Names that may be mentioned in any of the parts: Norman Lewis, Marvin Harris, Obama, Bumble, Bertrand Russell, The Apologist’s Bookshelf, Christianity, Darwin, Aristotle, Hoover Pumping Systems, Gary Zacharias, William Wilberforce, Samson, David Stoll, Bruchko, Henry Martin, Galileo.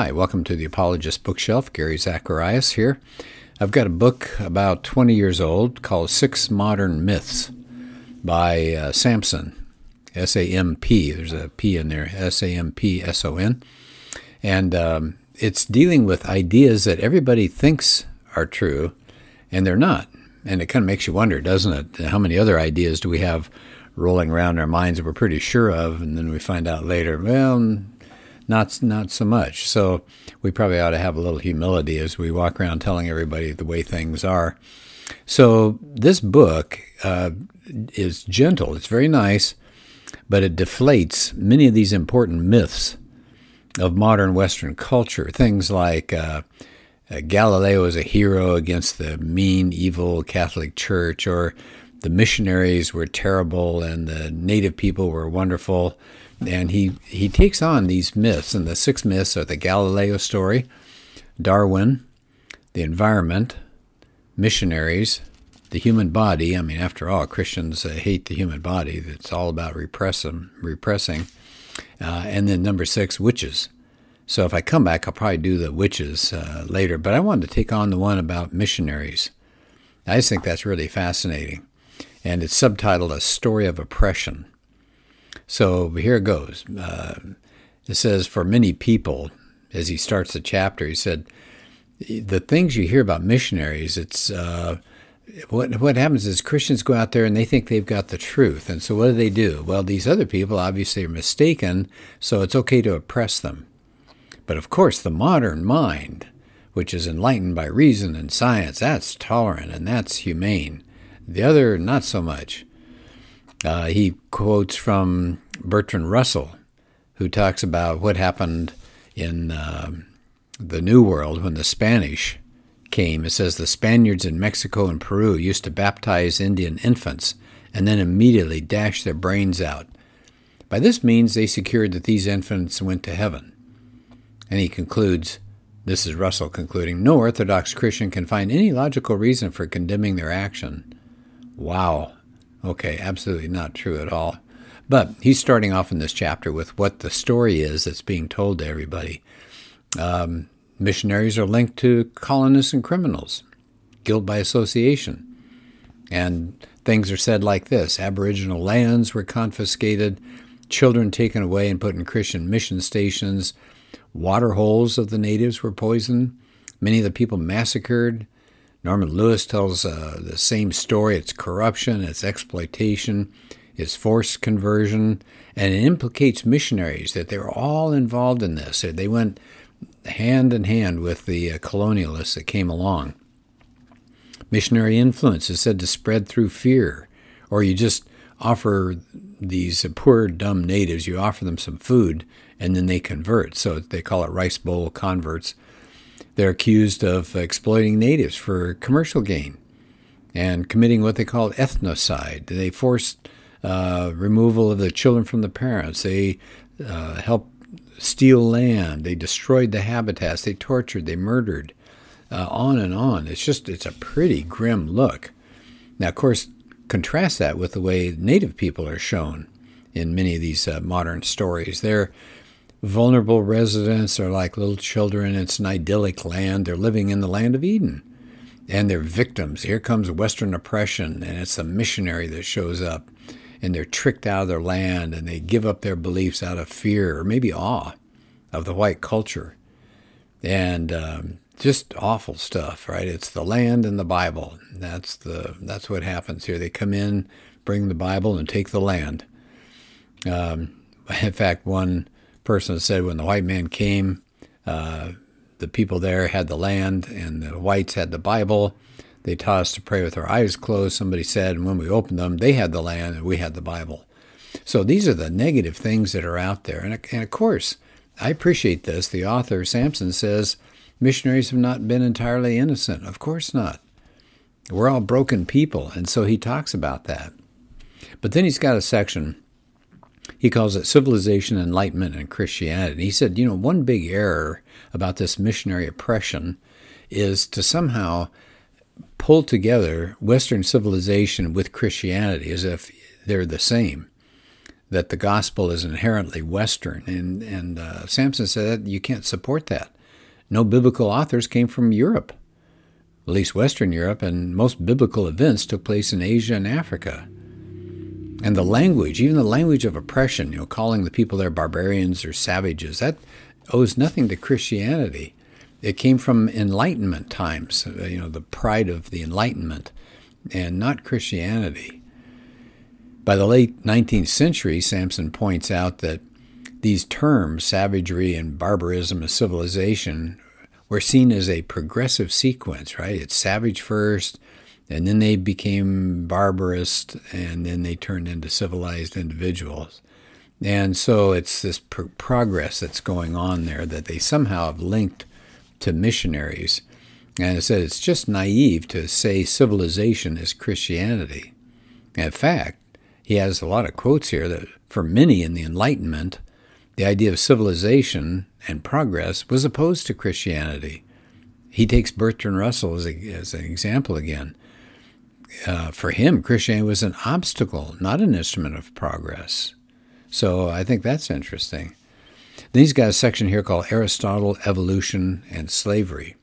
Hi, welcome to the Apologist Bookshelf. Gary Zacharias here. I've got a book about 20 years old called Six Modern Myths by Samson, S-A-M-P. There's a P in there, S-A-M-P-S-O-N. And it's dealing with ideas that everybody thinks are true, and they're not. And it kind of makes you wonder, doesn't it? How many other ideas do we have rolling around in our minds that we're pretty sure of, and then we find out later, well, not so much. So we probably ought to have a little humility as we walk around telling everybody the way things are. So this book is gentle. It's very nice, but it deflates many of these important myths of modern Western culture. Things like Galileo is a hero against the mean, evil Catholic Church, or the missionaries were terrible and the native people were wonderful. And he takes on these myths, and the six myths are the Galileo story, Darwin, the environment, missionaries, the human body. I mean, after all, Christians hate the human body. It's all about repressing. And then number six, witches. So if I come back, I'll probably do the witches later. But I wanted to take on the one about missionaries. I just think that's really fascinating. And it's subtitled A Story of Oppression. So here it goes. It says, for many people, as he starts the chapter, he said, the things you hear about missionaries, it's what happens is Christians go out there and they think they've got the truth. And so what do? Well, these other people obviously are mistaken, so it's okay to oppress them. But of course, the modern mind, which is enlightened by reason and science, that's tolerant and that's humane. The other, not so much. He quotes from Bertrand Russell, who talks about what happened in the New World when the Spanish came. It says, the Spaniards in Mexico and Peru used to baptize Indian infants and then immediately dash their brains out. By this means, they secured that these infants went to heaven. And he concludes, this is Russell concluding, no Orthodox Christian can find any logical reason for condemning their action. Wow. Okay, absolutely not true at all. But he's starting off in this chapter with what the story is that's being told to everybody. Missionaries are linked to colonists and criminals, guilt by association. And things are said like this. Aboriginal lands were confiscated, children taken away and put in Christian mission stations, water holes of the natives were poisoned, many of the people massacred. Norman Lewis tells the same story. It's corruption, it's exploitation, it's forced conversion, and it implicates missionaries that they're all involved in this. They went hand in hand with the colonialists that came along. Missionary influence is said to spread through fear, or you just offer these poor, dumb natives, you offer them some food, and then they convert. So they call it rice bowl converts. They're accused of exploiting natives for commercial gain and committing what they call ethnocide. They forced removal of the children from the parents. They helped steal land. They destroyed the habitats. They tortured. They murdered. On and on. It's a pretty grim look. Now, of course, contrast that with the way native people are shown in many of these modern stories. They're vulnerable residents are like little children. It's an idyllic land. They're living in the land of Eden. And they're victims. Here comes Western oppression, and it's the missionary that shows up. And they're tricked out of their land, and they give up their beliefs out of fear or maybe awe of the white culture. And just awful stuff, right? It's the land and the Bible. That's what happens here. They come in, bring the Bible, and take the land. In fact, one person said when the white man came, the people there had the land and the whites had the Bible. They taught us to pray with our eyes closed, somebody said, and when we opened them, they had the land and we had the Bible. So these are the negative things that are out there. And of course, I appreciate this. The author, Samson, says missionaries have not been entirely innocent. Of course not. We're all broken people. And so he talks about that. But then he's got a section. He calls it Civilization, Enlightenment, and Christianity. He said, one big error about this missionary oppression is to somehow pull together Western civilization with Christianity as if they're the same. that the gospel is inherently Western. And Samson said, you can't support that. No biblical authors came from Europe, at least Western Europe, and most biblical events took place in Asia and Africa. And the language, even the language of oppression, calling the people there barbarians or savages, that owes nothing to Christianity. It came from Enlightenment times, the pride of the Enlightenment, and not Christianity. By the late 19th century, Samson points out that these terms, savagery and barbarism and civilization, were seen as a progressive sequence, right? It's savage first, and then they became barbarous, and then they turned into civilized individuals. And so it's this progress that's going on there that they somehow have linked to missionaries. And I said, it's just naive to say civilization is Christianity. In fact, he has a lot of quotes here that for many in the Enlightenment, the idea of civilization and progress was opposed to Christianity. He takes Bertrand Russell as an example again. For him, Christianity was an obstacle, not an instrument of progress. So I think that's interesting. Then he's got a section here called Aristotle, Evolution, and Slavery.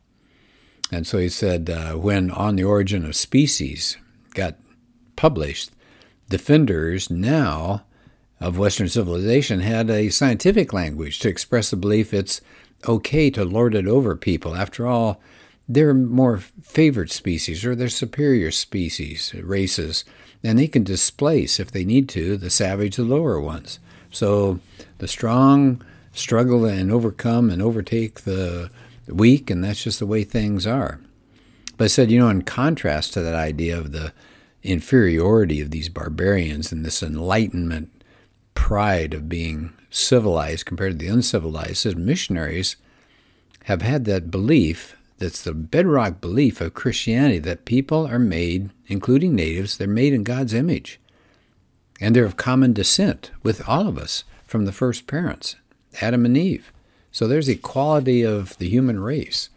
And so he said, when On the Origin of Species got published, defenders now of Western civilization had a scientific language to express the belief it's okay to lord it over people. After all, they're more favored species, or they're superior species, races, and they can displace, if they need to, the savage, the lower ones. So the strong struggle and overcome and overtake the weak, and that's just the way things are. But I said, in contrast to that idea of the inferiority of these barbarians and this Enlightenment pride of being civilized compared to the uncivilized, says missionaries have had that belief. That's the bedrock belief of Christianity, that people are made, including natives, they're made in God's image. And they're of common descent with all of us from the first parents, Adam and Eve. So there's equality of the human race.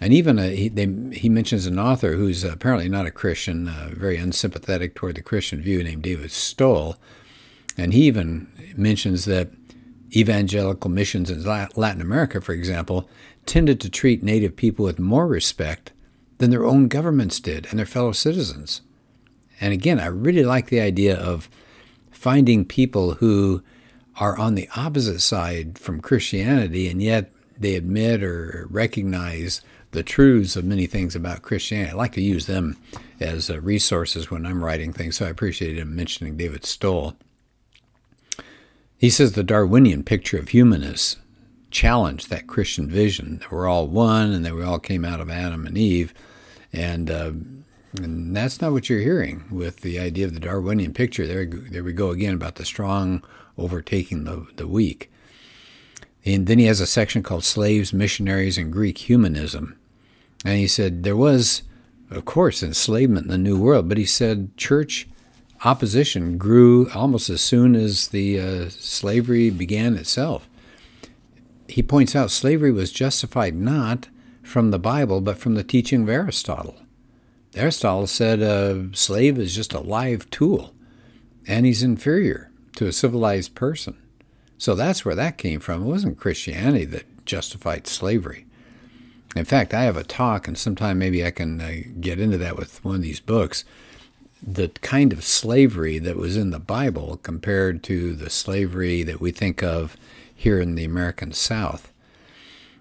And even he mentions an author who's apparently not a Christian, very unsympathetic toward the Christian view, named David Stoll. And he even mentions that evangelical missions in Latin America, for example, tended to treat native people with more respect than their own governments did and their fellow citizens. And again, I really like the idea of finding people who are on the opposite side from Christianity, and yet they admit or recognize the truths of many things about Christianity. I like to use them as resources when I'm writing things, so I appreciate him mentioning David Stoll. He says the Darwinian picture of humanness challenged that Christian vision that we're all one and that we all came out of Adam and Eve. And that's not what you're hearing with the idea of the Darwinian picture. There we go again about the strong overtaking the weak. And then he has a section called Slaves, Missionaries, and Greek Humanism. And he said there was, of course, enslavement in the New World, but he said church opposition grew almost as soon as the slavery began itself. He points out slavery was justified not from the Bible, but from the teaching of Aristotle. Aristotle said a slave is just a live tool, and he's inferior to a civilized person. So that's where that came from. It wasn't Christianity that justified slavery. In fact, I have a talk, and sometime maybe I can get into that with one of these books, the kind of slavery that was in the Bible compared to the slavery that we think of here in the American South.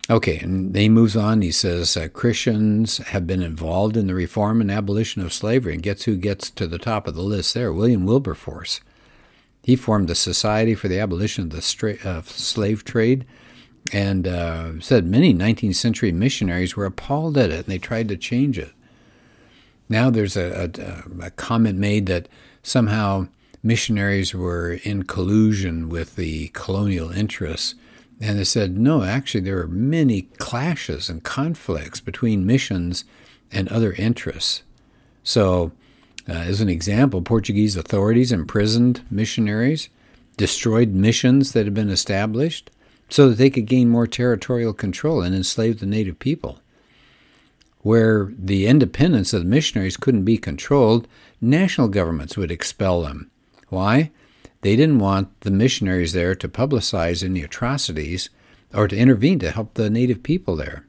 Okay, and he moves on. He says, Christians have been involved in the reform and abolition of slavery, and guess who gets to the top of the list there? William Wilberforce. He formed the Society for the Abolition of the Slave Trade, and said many 19th century missionaries were appalled at it, and they tried to change it. Now there's a comment made that somehow missionaries were in collusion with the colonial interests. And they said, no, actually there were many clashes and conflicts between missions and other interests. So, as an example, Portuguese authorities imprisoned missionaries, destroyed missions that had been established so that they could gain more territorial control and enslave the native people. Where the independence of the missionaries couldn't be controlled, national governments would expel them. Why? They didn't want the missionaries there to publicize any atrocities or to intervene to help the native people there.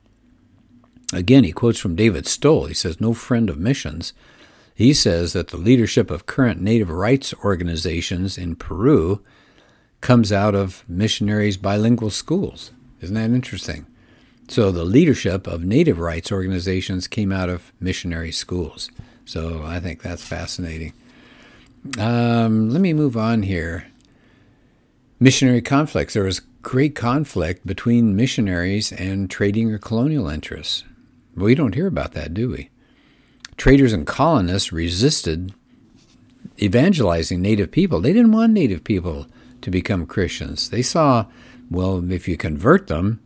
Again, he quotes from David Stoll. He says, no friend of missions. He says that the leadership of current native rights organizations in Peru comes out of missionaries' bilingual schools. Isn't that interesting? So the leadership of native rights organizations came out of missionary schools. So I think that's fascinating. Let me move on here. Missionary conflicts. There was great conflict between missionaries and trading or colonial interests. We don't hear about that, do we? Traders and colonists resisted evangelizing native people. They didn't want native people to become Christians. They saw, well, if you convert them,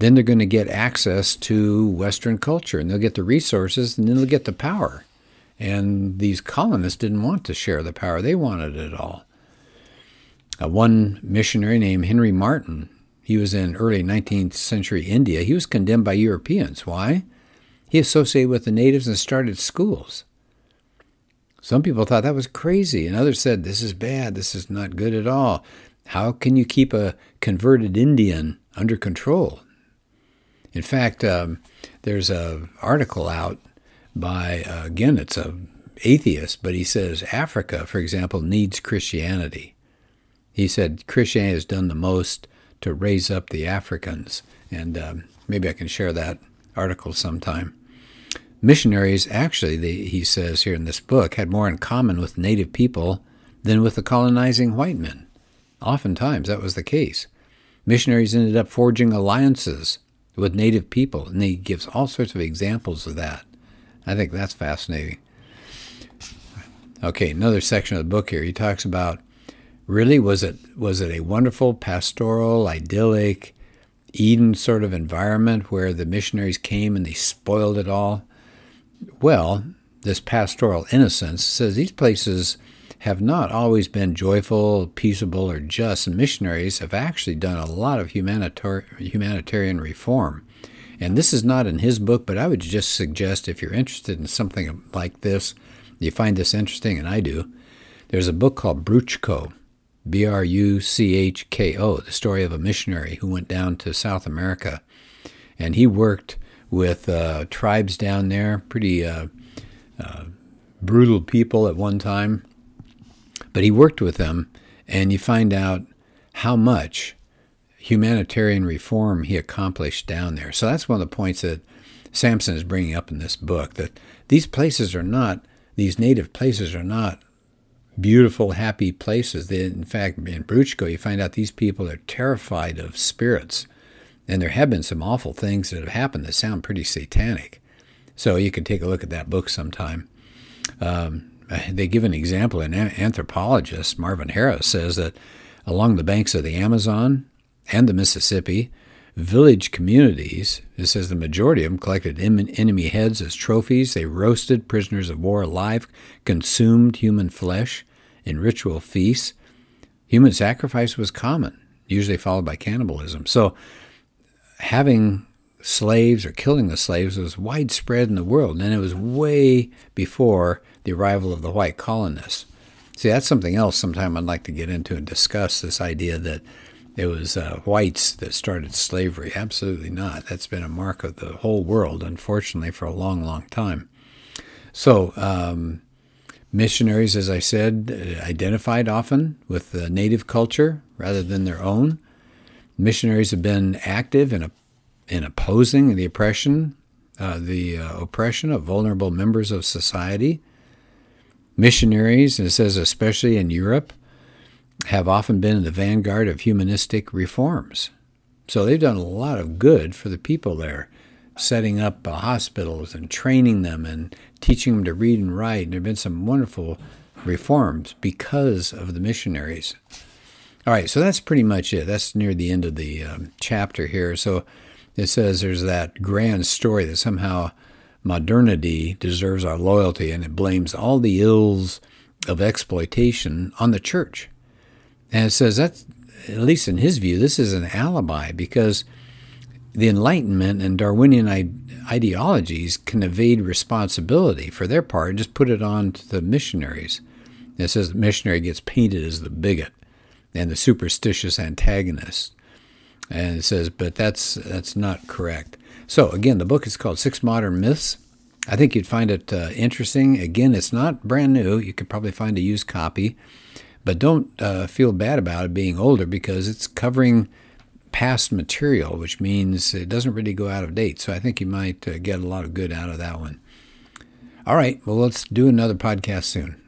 then they're going to get access to Western culture, and they'll get the resources, and then they'll get the power. And these colonists didn't want to share the power. They wanted it all. One missionary named Henry Martin, he was in early 19th century India. He was condemned by Europeans. Why? He associated with the natives and started schools. Some people thought that was crazy, and others said, this is bad, this is not good at all. How can you keep a converted Indian under control? In fact, there's an article out by, again, it's an atheist, but he says Africa, for example, needs Christianity. He said Christianity has done the most to raise up the Africans, and maybe I can share that article sometime. Missionaries, actually, he says here in this book, had more in common with native people than with the colonizing white men. Oftentimes, that was the case. Missionaries ended up forging alliances with native people, and he gives all sorts of examples of that. I think that's fascinating. Okay, another section of the book here. He talks about, really, was it a wonderful, pastoral, idyllic, Eden sort of environment where the missionaries came and they spoiled it all? Well, this pastoral innocence says these places have not always been joyful, peaceable, or just. Missionaries have actually done a lot of humanitarian reform. And this is not in his book, but I would just suggest if you're interested in something like this, you find this interesting, and I do, there's a book called Bruchko, Bruchko, the story of a missionary who went down to South America. And he worked with tribes down there, pretty brutal people at one time. But he worked with them, and you find out how much humanitarian reform he accomplished down there. So that's one of the points that Samson is bringing up in this book, that these native places are not beautiful, happy places. In fact, in Bruchko, you find out these people are terrified of spirits, and there have been some awful things that have happened that sound pretty satanic. So you can take a look at that book sometime. They give an example. An anthropologist, Marvin Harris, says that along the banks of the Amazon and the Mississippi, village communities, it says the majority of them collected enemy heads as trophies. They roasted prisoners of war alive, consumed human flesh in ritual feasts. Human sacrifice was common, usually followed by cannibalism. So having slaves or killing the slaves was widespread in the world, and it was way before the arrival of the white colonists. See, that's something else sometime I'd like to get into and discuss, this idea that it was whites that started slavery. Absolutely not. That's been a mark of the whole world, unfortunately, for a long, long time. So missionaries, as I said, identified often with the native culture rather than their own. Missionaries have been active in opposing the oppression of vulnerable members of society. Missionaries, and it says especially in Europe, have often been in the vanguard of humanistic reforms. So they've done a lot of good for the people there, setting up hospitals and training them and teaching them to read and write. And there have been some wonderful reforms because of the missionaries. All right, so that's pretty much it. That's near the end of the chapter here. So it says there's that grand story that somehow modernity deserves our loyalty, and it blames all the ills of exploitation on the church. And it says that's, at least in his view, this is an alibi, because the Enlightenment and Darwinian ideologies can evade responsibility for their part and just put it on to the missionaries. And it says the missionary gets painted as the bigot. and the superstitious antagonist. And it says, but that's not correct. So again, the book is called Six Modern Myths. I think you'd find it interesting. Again, it's not brand new. You could probably find a used copy. But don't feel bad about it being older, because it's covering past material, which means it doesn't really go out of date. So I think you might get a lot of good out of that one. All right, well, let's do another podcast soon.